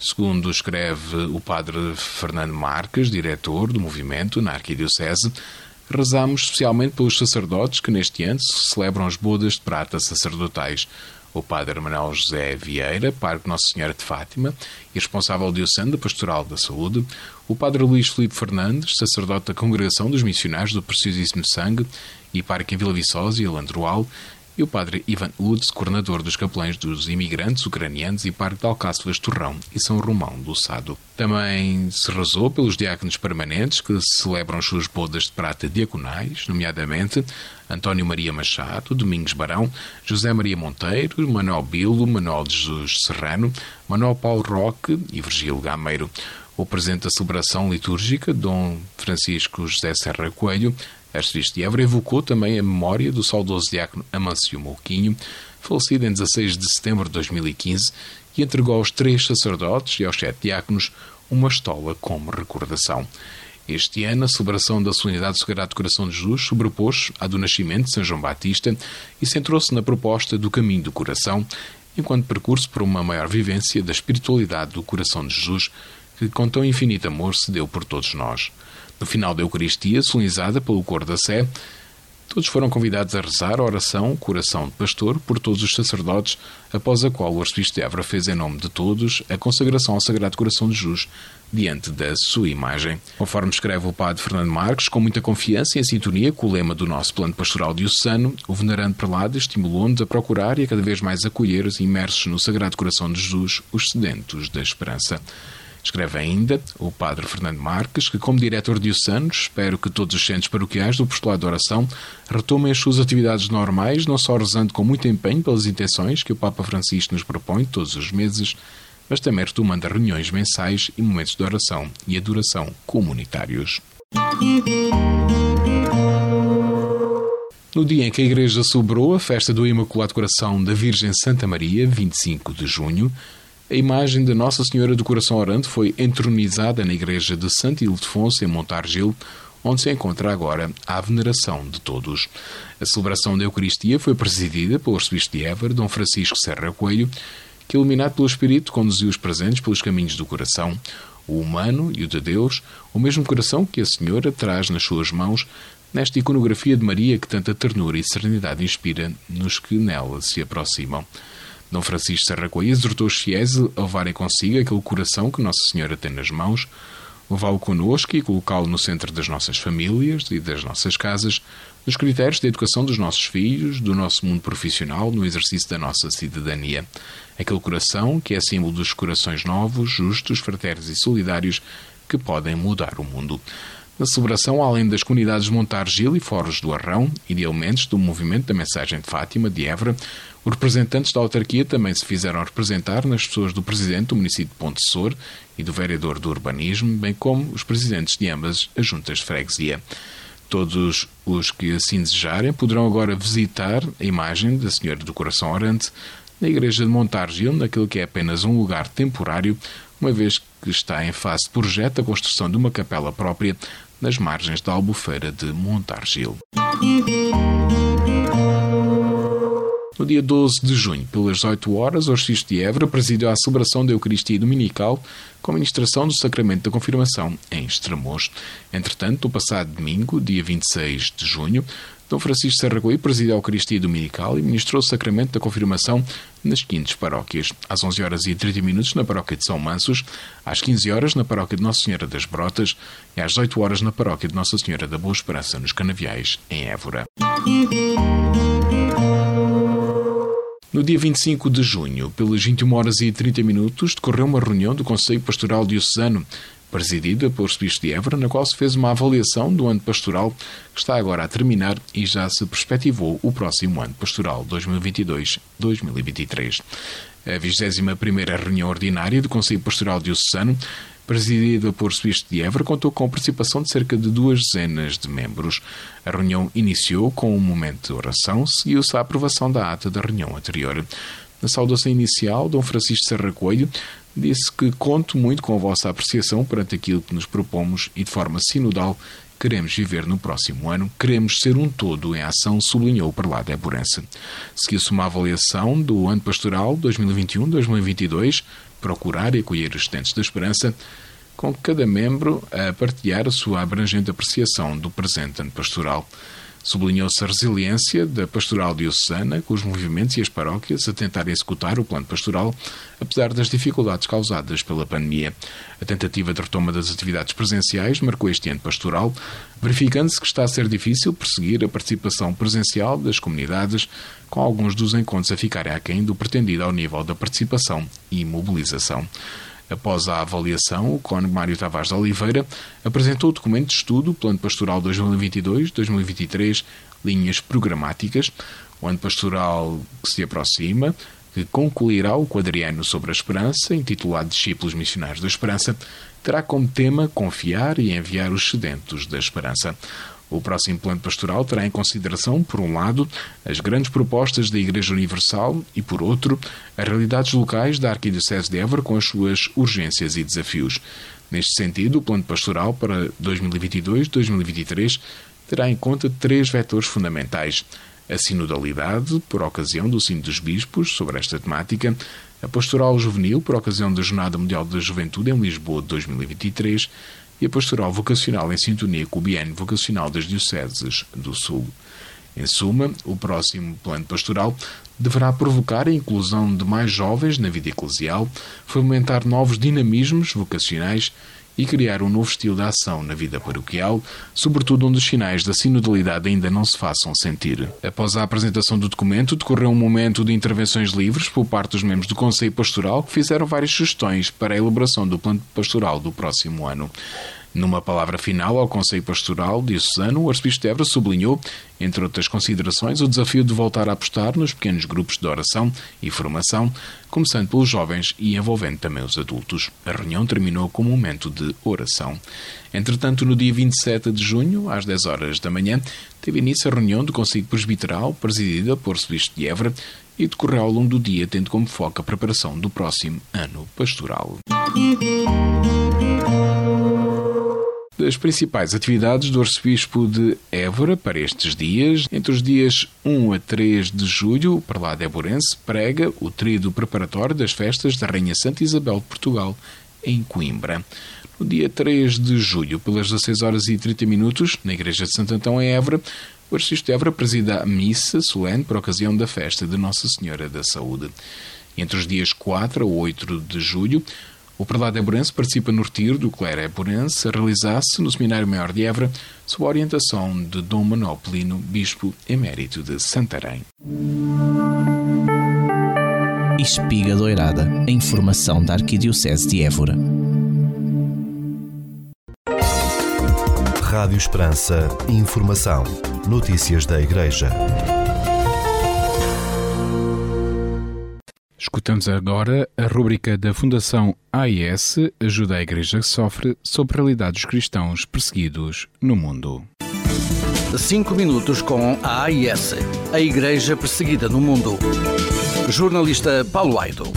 segundo escreve o padre Fernando Marques, diretor do movimento na Arquidiocese, rezamos especialmente pelos sacerdotes que neste ano celebram as bodas de prata sacerdotais, o Padre Manuel José Vieira, parco Nossa Senhora de Fátima e responsável diocesano da Pastoral da Saúde, o Padre Luís Filipe Fernandes, sacerdote da Congregação dos Missionários do Preciosíssimo Sangue e parco em Vila Viçosa e Alandroal, e o Padre Ivan Woods, coordenador dos capelães dos imigrantes ucranianos e parco de Alcáçolas Torrão e São Romão do Sado. Também se rezou pelos diáconos permanentes que celebram as suas bodas de prata diaconais, nomeadamente António Maria Machado, Domingos Barão, José Maria Monteiro, Manuel Bilo, Manuel de Jesus Serrano, Manuel Paulo Roque e Virgílio Gameiro. O presidente da celebração litúrgica, Dom Francisco José Serracoi, arcebispo de Évora, evocou também a memória do saudoso diácono Amâncio Mouquinho, falecido em 16 de setembro de 2015, e entregou aos 3 sacerdotes e aos 7 diáconos uma estola como recordação. Este ano, a celebração da solenidade do Sagrado Coração de Jesus sobrepôs-se à do nascimento de São João Batista e centrou-se na proposta do Caminho do Coração, enquanto percurso para uma maior vivência da espiritualidade do Coração de Jesus, que com tão infinito amor se deu por todos nós. No final da Eucaristia, solenizada pelo Cor da Sé, todos foram convidados a rezar a oração Coração de Pastor por todos os sacerdotes, após a qual o arcebispo de Évora fez em nome de todos a consagração ao Sagrado Coração de Jesus diante da sua imagem. Conforme escreve o padre Fernando Marques, com muita confiança e em sintonia com o lema do nosso plano pastoral diocesano, o venerando prelado estimulou-nos a procurar e a cada vez mais acolher os imersos no Sagrado Coração de Jesus, os sedentos da esperança. Escreve ainda o padre Fernando Marques que, como diretor diocesano, espero que todos os centros paroquiais do Postulado de Oração retomem as suas atividades normais, não só rezando com muito empenho pelas intenções que o Papa Francisco nos propõe todos os meses, mas também retomando reuniões mensais e momentos de oração e adoração comunitários. No dia em que a Igreja celebrou a festa do Imaculado Coração da Virgem Santa Maria, 25 de junho, a imagem de Nossa Senhora do Coração Orante foi entronizada na igreja de Santo Ildefonso, em Montargil, onde se encontra agora a veneração de todos. A celebração da Eucaristia foi presidida pelo arcebispo de Évora, Dom Francisco Serracoi, que, iluminado pelo Espírito, conduziu os presentes pelos caminhos do coração, o humano e o de Deus, o mesmo coração que a Senhora traz nas suas mãos, nesta iconografia de Maria que tanta ternura e serenidade inspira nos que nela se aproximam. Dom Francisco Serracoi exortou os fiéis a levarem consigo aquele coração que Nossa Senhora tem nas mãos, levá-lo connosco e colocá-lo no centro das nossas famílias e das nossas casas, nos critérios de educação dos nossos filhos, do nosso mundo profissional, no exercício da nossa cidadania. Aquele coração que é símbolo dos corações novos, justos, fraternos e solidários que podem mudar o mundo. Na celebração, além das comunidades Montargil e Foros do Arrão e de elementos do movimento da Mensagem de Fátima de Évora, os representantes da autarquia também se fizeram representar nas pessoas do presidente do município de Pontessor e do vereador do urbanismo, bem como os presidentes de ambas as juntas de freguesia. Todos os que assim desejarem poderão agora visitar a imagem da Senhora do Coração Orante na igreja de Montargil, naquilo que é apenas um lugar temporário, uma vez que está em fase de projeto a construção de uma capela própria nas margens da Albufeira de Montargil. No dia 12 de junho, pelas 8 horas, o arcebispo de Évora presidiu a celebração da Eucaristia Dominical com a ministração do Sacramento da Confirmação em Estremoz. Entretanto, no passado domingo, dia 26 de junho, Dom Francisco Serracoi presidiu a Eucaristia Dominical e ministrou o Sacramento da Confirmação nas seguintes paróquias: às 11h30 na paróquia de São Mansos, às 15h na paróquia de Nossa Senhora das Brotas e às 18h na paróquia de Nossa Senhora da Boa Esperança, nos Canaviais, em Évora. No dia 25 de junho, pelas 21h30, decorreu uma reunião do Conselho Pastoral Diocesano, presidida pelo arcebispo de Évora, na qual se fez uma avaliação do ano pastoral que está agora a terminar e já se perspectivou o próximo ano pastoral 2022-2023. A 21ª reunião ordinária do Conselho Pastoral Diocesano, presidida por Bispo de Évora, contou com a participação de cerca de 2 dezenas de membros. A reunião iniciou com um momento de oração, seguiu-se à aprovação da ata da reunião anterior. Na saudação inicial, Dom Francisco Serracoi disse que conto muito com a vossa apreciação perante aquilo que nos propomos e de forma sinodal queremos viver no próximo ano, queremos ser um todo em ação, sublinhou o prelado éborense. Seguiu-se uma avaliação do ano pastoral 2021-2022, procurar e acolher os sedentos da esperança, com cada membro a partilhar a sua abrangente apreciação do presente ano pastoral. Sublinhou-se a resiliência da pastoral diocesana, com os movimentos e as paróquias a tentarem executar o plano pastoral, apesar das dificuldades causadas pela pandemia. A tentativa de retoma das atividades presenciais marcou este ano pastoral, verificando-se que está a ser difícil perseguir a participação presencial das comunidades, com alguns dos encontros a ficarem aquém do pretendido ao nível da participação e mobilização. Após a avaliação, o Cônego Mário Tavares de Oliveira apresentou o documento de estudo Plano Pastoral 2022-2023, Linhas Programáticas, o ano pastoral que se aproxima, que concluirá o quadriênio sobre a esperança, intitulado Discípulos Missionários da Esperança, terá como tema confiar e enviar os sedentos da esperança. O próximo plano pastoral terá em consideração, por um lado, as grandes propostas da Igreja Universal e, por outro, as realidades locais da Arquidiocese de Évora com as suas urgências e desafios. Neste sentido, o plano pastoral para 2022-2023 terá em conta três vetores fundamentais: a sinodalidade, por ocasião do Sino dos Bispos, sobre esta temática; a pastoral juvenil, por ocasião da Jornada Mundial da Juventude em Lisboa de 2023, e a pastoral vocacional em sintonia com o biênio vocacional das dioceses do Sul. Em suma, o próximo plano pastoral deverá provocar a inclusão de mais jovens na vida eclesial, fomentar novos dinamismos vocacionais e criar um novo estilo de ação na vida paroquial, sobretudo onde os sinais da sinodalidade ainda não se façam sentir. Após a apresentação do documento, decorreu um momento de intervenções livres por parte dos membros do Conselho Pastoral, que fizeram várias sugestões para a elaboração do plano pastoral do próximo ano. Numa palavra final ao Conselho Pastoral diocesano, o arcebispo de Évora sublinhou, entre outras considerações, o desafio de voltar a apostar nos pequenos grupos de oração e formação, começando pelos jovens e envolvendo também os adultos. A reunião terminou com um momento de oração. Entretanto, no dia 27 de junho, às 10 horas da manhã, teve início a reunião do Conselho Presbiteral, presidida por arcebispo de Évora, e decorreu ao longo do dia, tendo como foco a preparação do próximo ano pastoral. Das principais atividades do arcebispo de Évora para estes dias, entre os dias 1 a 3 de julho, o prelado évorense prega o tríduo preparatório das festas da Rainha Santa Isabel de Portugal, em Coimbra. No dia 3 de julho, pelas 16h30, na Igreja de Santo Antão, em Évora, o arcebispo de Évora preside a missa solene por ocasião da festa de Nossa Senhora da Saúde. Entre os dias 4 a 8 de julho, o prelado évorense participa no retiro do clero évorense a realizar-se no Seminário Maior de Évora, sob a orientação de Dom Manuel Pelino, bispo emérito de Santarém. Espiga Doirada, a informação da Arquidiocese de Évora. Rádio Esperança, informação, notícias da Igreja. Escutamos agora a rubrica da Fundação AIS, Ajuda à Igreja que Sofre, sobre a realidade dos cristãos perseguidos no mundo. 5 minutos com a AIS, a Igreja Perseguida no Mundo. Jornalista Paulo Aido.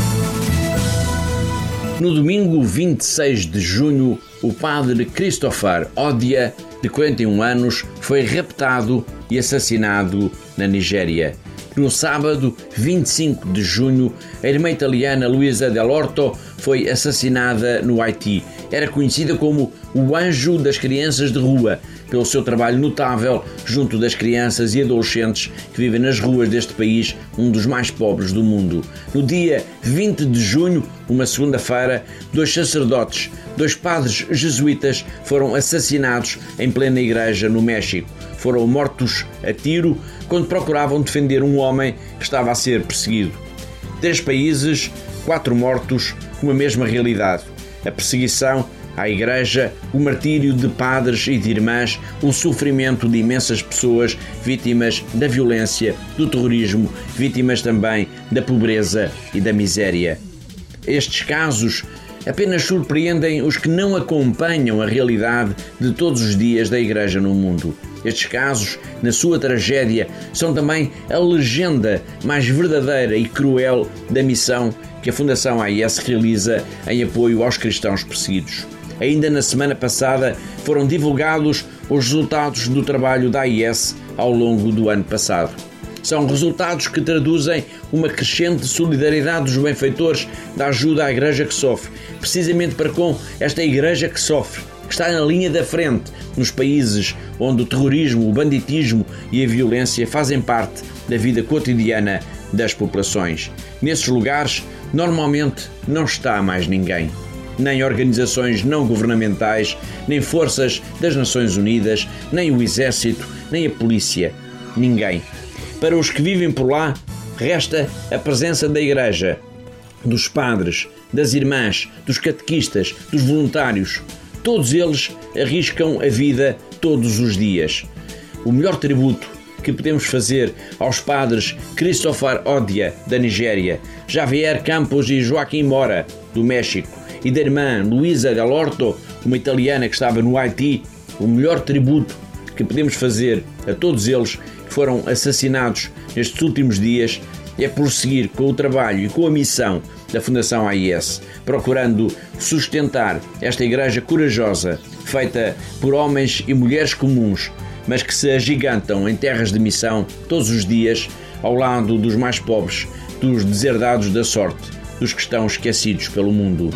No domingo 26 de junho, o padre Christopher Odia, de 41 anos, foi raptado e assassinado na Nigéria. No sábado, 25 de junho, a irmã italiana Luisa Dell'Orto foi assassinada no Haiti. Era conhecida como o Anjo das Crianças de Rua, pelo seu trabalho notável junto das crianças e adolescentes que vivem nas ruas deste país, um dos mais pobres do mundo. No dia 20 de junho, uma segunda-feira, dois padres jesuítas, foram assassinados em plena igreja no México. Foram mortos a tiro quando procuravam defender um homem que estava a ser perseguido. 3 países, 4 mortos, uma mesma realidade. A perseguição à Igreja, o martírio de padres e de irmãs, o sofrimento de imensas pessoas, vítimas da violência, do terrorismo, vítimas também da pobreza e da miséria. Estes casos apenas surpreendem os que não acompanham a realidade de todos os dias da Igreja no mundo. Estes casos, na sua tragédia, são também a legenda mais verdadeira e cruel da missão que a Fundação AIS realiza em apoio aos cristãos perseguidos. Ainda na semana passada foram divulgados os resultados do trabalho da AIS ao longo do ano passado. São resultados que traduzem uma crescente solidariedade dos benfeitores da ajuda à Igreja que sofre, precisamente para com esta Igreja que sofre, que está na linha da frente nos países onde o terrorismo, o banditismo e a violência fazem parte da vida cotidiana das populações. Nesses lugares, normalmente não está mais ninguém. Nem organizações não governamentais, nem forças das Nações Unidas, nem o Exército, nem a Polícia. Ninguém. Para os que vivem por lá, resta a presença da Igreja, dos padres, das irmãs, dos catequistas, dos voluntários. Todos eles arriscam a vida todos os dias. O melhor tributo que podemos fazer aos padres Christopher Odia, da Nigéria, Javier Campos e Joaquim Mora, do México, e da irmã Luisa Galorto, uma italiana que estava no Haiti, o melhor tributo que podemos fazer a todos eles que foram assassinados nestes últimos dias é prosseguir com o trabalho e com a missão da Fundação AIS, procurando sustentar esta igreja corajosa, feita por homens e mulheres comuns, mas que se agigantam em terras de missão todos os dias, ao lado dos mais pobres, dos deserdados da sorte, dos que estão esquecidos pelo mundo.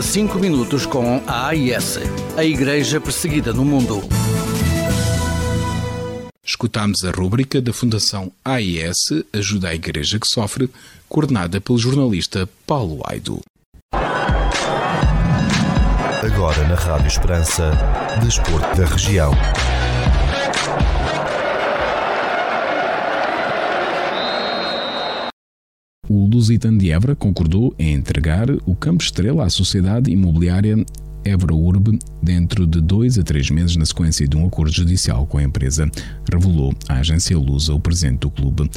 Cinco minutos com a AIS, a Igreja Perseguida no Mundo. Escutámos a rúbrica da Fundação AIS, Ajuda à Igreja que Sofre, coordenada pelo jornalista Paulo Aido. Agora na Rádio Esperança, Desporto da Região. O Lusitano de Évora concordou em entregar o Campo Estrela à Sociedade Imobiliária Évora Urbe dentro de 2 a 3 meses na sequência de um acordo judicial com a empresa, revelou a agência Lusa, o presidente do clube.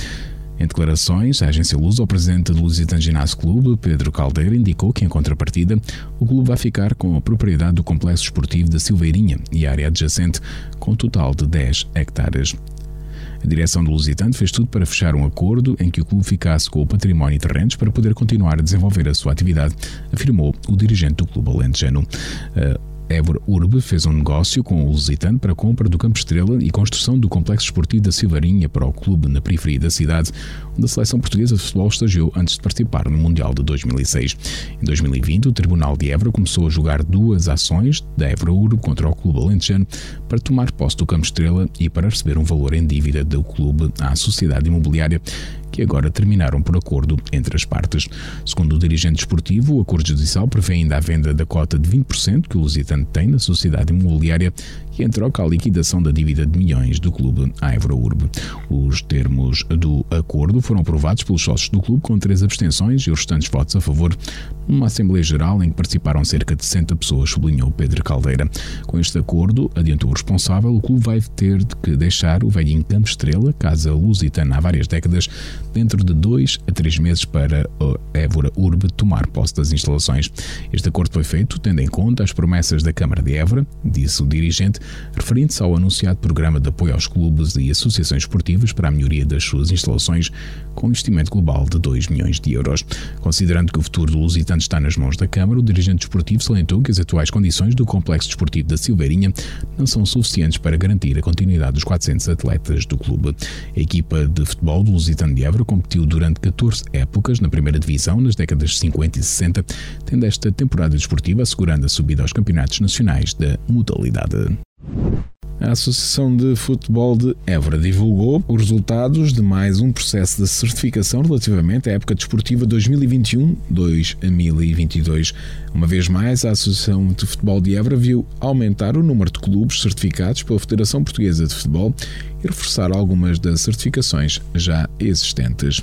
Em declarações, a agência Lusa, o presidente do Lusitano Ginásio Clube, Pedro Caldeira, indicou que, em contrapartida, o clube vai ficar com a propriedade do complexo esportivo da Silveirinha e a área adjacente, com um total de 10 hectares. A direção do Lusitano fez tudo para fechar um acordo em que o clube ficasse com o património e terrenos para poder continuar a desenvolver a sua atividade, afirmou o dirigente do clube alentejano. Évora Urbe fez um negócio com o Lusitano para a compra do Campo Estrela e construção do complexo esportivo da Silvarinha para o clube na periferia da cidade, onde a seleção portuguesa de futebol estagiou antes de participar no Mundial de 2006. Em 2020, o Tribunal de Évora começou a julgar 2 ações da Évora Urbe contra o clube alentejano para tomar posse do Campo Estrela e para receber um valor em dívida do clube à sociedade imobiliária, que agora terminaram por acordo entre as partes. Segundo o dirigente desportivo, o acordo judicial prevê ainda a venda da cota de 20% que o Lusitano tem na sociedade imobiliária e, em troca, a liquidação da dívida de milhões do clube à Évora Urbe. Os termos do acordo foram aprovados pelos sócios do clube com 3 abstenções e os restantes votos a favor, numa Assembleia Geral em que participaram cerca de 60 pessoas, sublinhou Pedro Caldeira. Com este acordo, adiantou o responsável, o clube vai ter que deixar o velhinho Campo Estrela, casa lusitana há várias décadas, dentro de 2 a 3 meses para a Évora Urbe tomar posse das instalações. Este acordo foi feito tendo em conta as promessas da Câmara de Évora, disse o dirigente, referindo-se ao anunciado programa de apoio aos clubes e associações esportivas para a melhoria das suas instalações, com um investimento global de 2 milhões de euros. Considerando que o futuro do Lusitano está nas mãos da Câmara, o dirigente desportivo salientou que as atuais condições do complexo desportivo da Silveirinha não são suficientes para garantir a continuidade dos 400 atletas do clube. A equipa de futebol do Lusitano de Évora competiu durante 14 épocas na primeira divisão nas décadas 50 e 60, tendo esta temporada desportiva assegurando a subida aos campeonatos nacionais da modalidade. A Associação de Futebol de Évora divulgou os resultados de mais um processo de certificação relativamente à época desportiva 2021-2022. Uma vez mais, a Associação de Futebol de Évora viu aumentar o número de clubes certificados pela Federação Portuguesa de Futebol e reforçar algumas das certificações já existentes.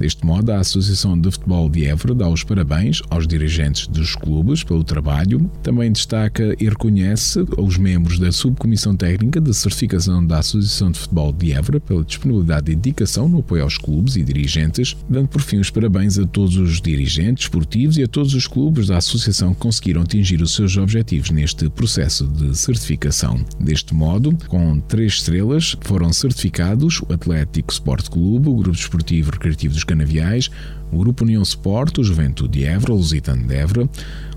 Deste modo, a Associação de Futebol de Évora dá os parabéns aos dirigentes dos clubes pelo trabalho, também destaca e reconhece os membros da Subcomissão Técnica de Certificação da Associação de Futebol de Évora pela disponibilidade e dedicação no apoio aos clubes e dirigentes, dando por fim os parabéns a todos os dirigentes esportivos e a todos os clubes da Associação que conseguiram atingir os seus objetivos neste processo de certificação. Deste modo, com 3 estrelas, foram certificados o Atlético Sport Clube, o Grupo Desportivo Recreativo dos Canaviais, o Grupo União Sport, o Juventude de Évora, o Lusitano de Évora,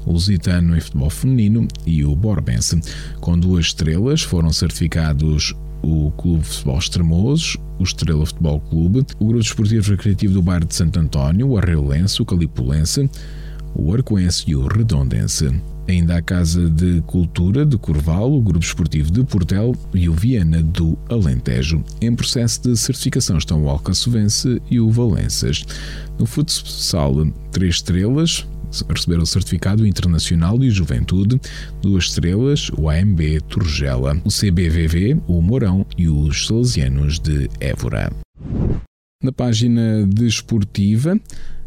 o Lusitano em Futebol Feminino e o Borbense. Com 2 estrelas foram certificados o Clube de Futebol Estremoz, o Estrela Futebol Clube, o Grupo Desportivo Recreativo do Bairro de Santo António, o Arreolense, o Calipolense, o Arcoense e o Redondense. Ainda a Casa de Cultura de Corval, o Grupo Esportivo de Portel e o Viana do Alentejo. Em processo de certificação estão o Alcaçovense e o Valenças. No futsal, 3 estrelas, receberam o Certificado Internacional de Juventude, 2 estrelas, o AMB Turgela, o CBVV, o Mourão e os Salesianos de Évora. Na página desportiva,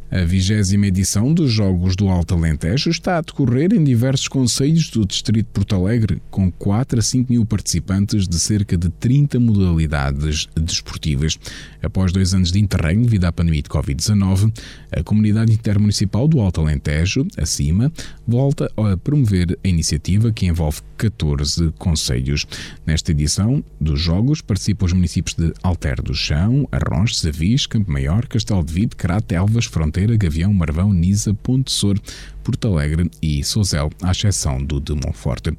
a 20ª edição dos Jogos do Alto Alentejo está a decorrer em diversos concelhos do Distrito de Porto Alegre, com 4 a 5 mil participantes de cerca de 30 modalidades desportivas. Após 2 anos de interregno devido à pandemia de Covid-19, a Comunidade Intermunicipal do Alto Alentejo, acima, volta a promover a iniciativa que envolve 14 concelhos. Nesta edição dos Jogos participam os municípios de Alter do Chão, Arronches, Avis, Campo Maior, Castelo de Vide, Crate, Elvas, Fronteira, Gavião, Marvão, Nisa, Ponte Sor, Porto Alegre e Sozel, à exceção do de Monforte.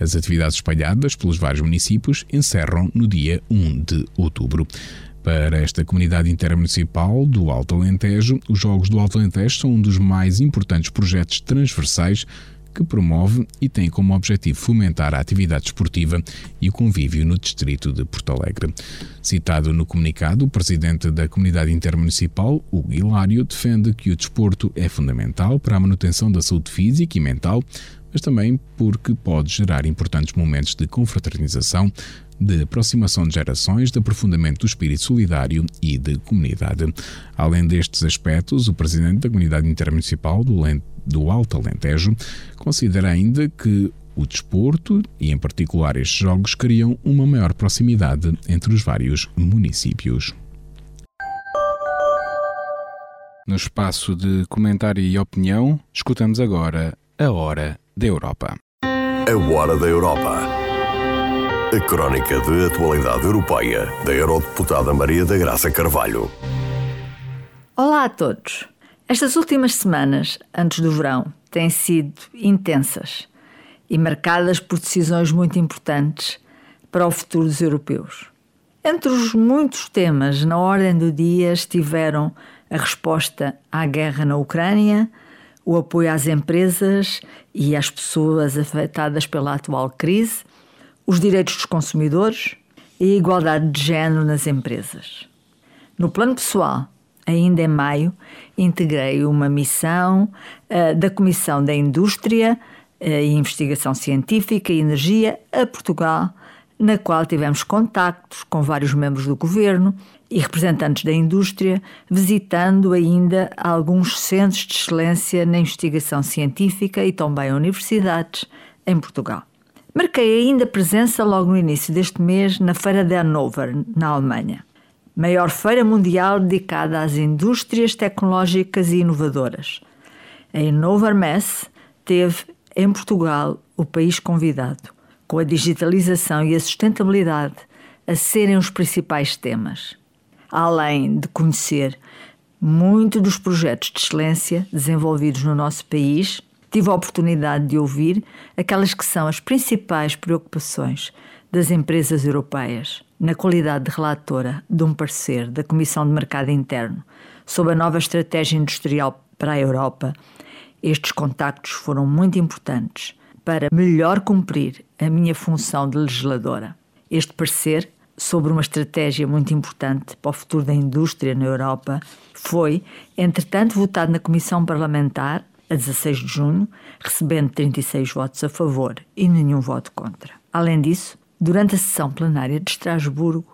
As atividades espalhadas pelos vários municípios encerram no dia 1 de outubro. Para esta Comunidade Intermunicipal do Alto Alentejo, os Jogos do Alto Alentejo são um dos mais importantes projetos transversais que promove e tem como objetivo fomentar a atividade esportiva e o convívio no Distrito de Porto Alegre. Citado no comunicado, o presidente da Comunidade Intermunicipal, Hugo Hilário, defende que o desporto é fundamental para a manutenção da saúde física e mental, mas também porque pode gerar importantes momentos de confraternização, de aproximação de gerações, de aprofundamento do espírito solidário e de comunidade. Além destes aspectos, o presidente da Comunidade Intermunicipal do Alto Alentejo considera ainda que o desporto, e em particular estes jogos, criam uma maior proximidade entre os vários municípios. No espaço de comentário e opinião, escutamos agora a Hora da Europa. A Hora da Europa. A crónica de atualidade europeia da eurodeputada Maria da Graça Carvalho. Olá a todos. Estas últimas semanas, antes do verão, têm sido intensas e marcadas por decisões muito importantes para o futuro dos europeus. Entre os muitos temas na ordem do dia estiveram a resposta à guerra na Ucrânia, o apoio às empresas e às pessoas afetadas pela atual crise, os direitos dos consumidores e a igualdade de género nas empresas. No plano pessoal, ainda em maio, integrei uma missão da Comissão da Indústria e Investigação Científica e Energia a Portugal, na qual tivemos contactos com vários membros do governo e representantes da indústria, visitando ainda alguns centros de excelência na investigação científica e também universidades em Portugal. Marquei ainda presença logo no início deste mês na Feira de Hannover, na Alemanha, maior feira mundial dedicada às indústrias tecnológicas e inovadoras. A Hannover Messe teve, em Portugal, o país convidado, com a digitalização e a sustentabilidade a serem os principais temas, além de conhecer muito dos projetos de excelência desenvolvidos no nosso país. Tive a oportunidade de ouvir aquelas que são as principais preocupações das empresas europeias, na qualidade de relatora de um parecer da Comissão de Mercado Interno sobre a nova estratégia industrial para a Europa. Estes contactos foram muito importantes para melhor cumprir a minha função de legisladora. Este parecer sobre uma estratégia muito importante para o futuro da indústria na Europa foi, entretanto, votado na Comissão Parlamentar a 16 de junho, recebendo 36 votos a favor e nenhum voto contra. Além disso, durante a sessão plenária de Estrasburgo,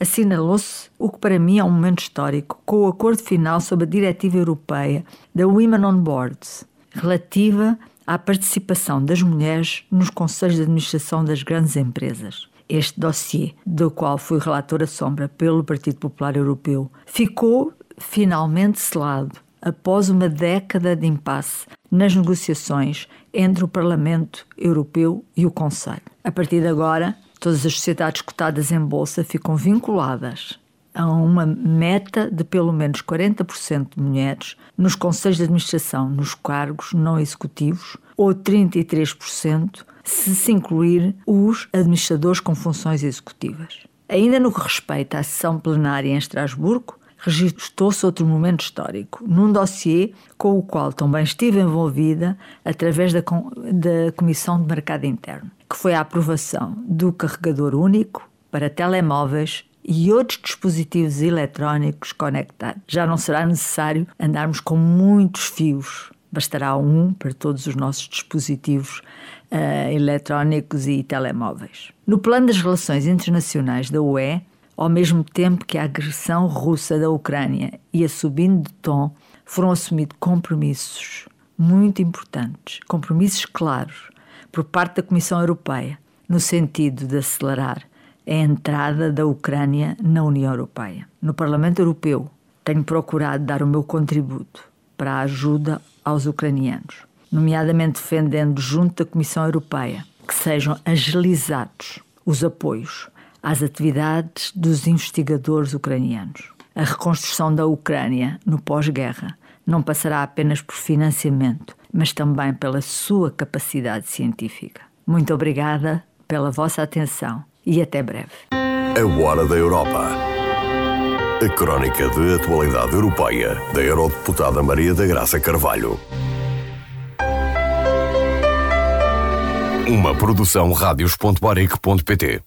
assinalou-se o que para mim é um momento histórico com o acordo final sobre a Diretiva Europeia da Women on Boards, relativa à participação das mulheres nos conselhos de administração das grandes empresas. Este dossiê, do qual fui relatora sombra pelo Partido Popular Europeu, ficou finalmente selado após uma década de impasse nas negociações entre o Parlamento Europeu e o Conselho. A partir de agora, todas as sociedades cotadas em bolsa ficam vinculadas a uma meta de pelo menos 40% de mulheres nos conselhos de administração, nos cargos não executivos, ou 33% se incluir os administradores com funções executivas. Ainda no que respeita à sessão plenária em Estrasburgo, registrou-se outro momento histórico, num dossiê com o qual também estive envolvida através da Comissão de Mercado Interno, que foi a aprovação do carregador único para telemóveis e outros dispositivos eletrónicos conectados. Já não será necessário andarmos com muitos fios, bastará um para todos os nossos dispositivos eletrónicos e telemóveis. No plano das relações internacionais da UE, ao mesmo tempo que a agressão russa da Ucrânia ia subindo de tom, foram assumidos compromissos muito importantes, compromissos claros, por parte da Comissão Europeia, no sentido de acelerar a entrada da Ucrânia na União Europeia. No Parlamento Europeu, tenho procurado dar o meu contributo para a ajuda aos ucranianos, nomeadamente defendendo junto da Comissão Europeia que sejam agilizados os apoios às atividades dos investigadores ucranianos. A reconstrução da Ucrânia no pós-guerra não passará apenas por financiamento, mas também pela sua capacidade científica. Muito obrigada pela vossa atenção e até breve. A Hora da Europa. A crónica de atualidade europeia da eurodeputada Maria da Graça Carvalho. Uma produção radios.baric.pt.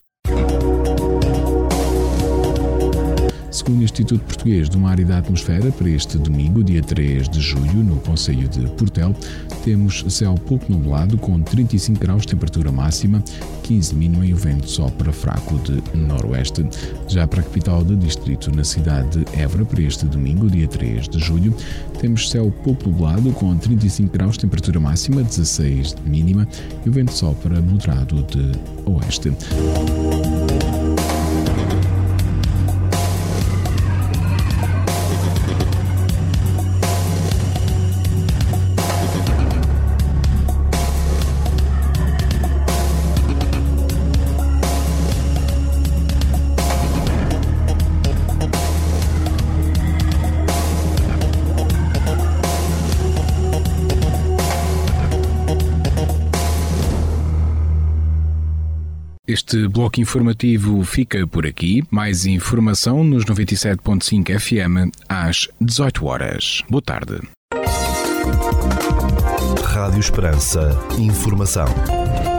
Segundo o Instituto Português do Mar e da Atmosfera, para este domingo, dia 3 de julho, no concelho de Portel, temos céu pouco nublado, com 35 graus de temperatura máxima, 15 mínima e o vento sopra fraco de noroeste. Já para a capital do distrito, na cidade de Évora, para este domingo, dia 3 de julho, temos céu pouco nublado, com 35 graus de temperatura máxima, 16 de mínima e o vento sopra moderado de oeste. Este bloco informativo fica por aqui. Mais informação nos 97.5 FM às 18 horas. Boa tarde. Rádio Esperança. Informação.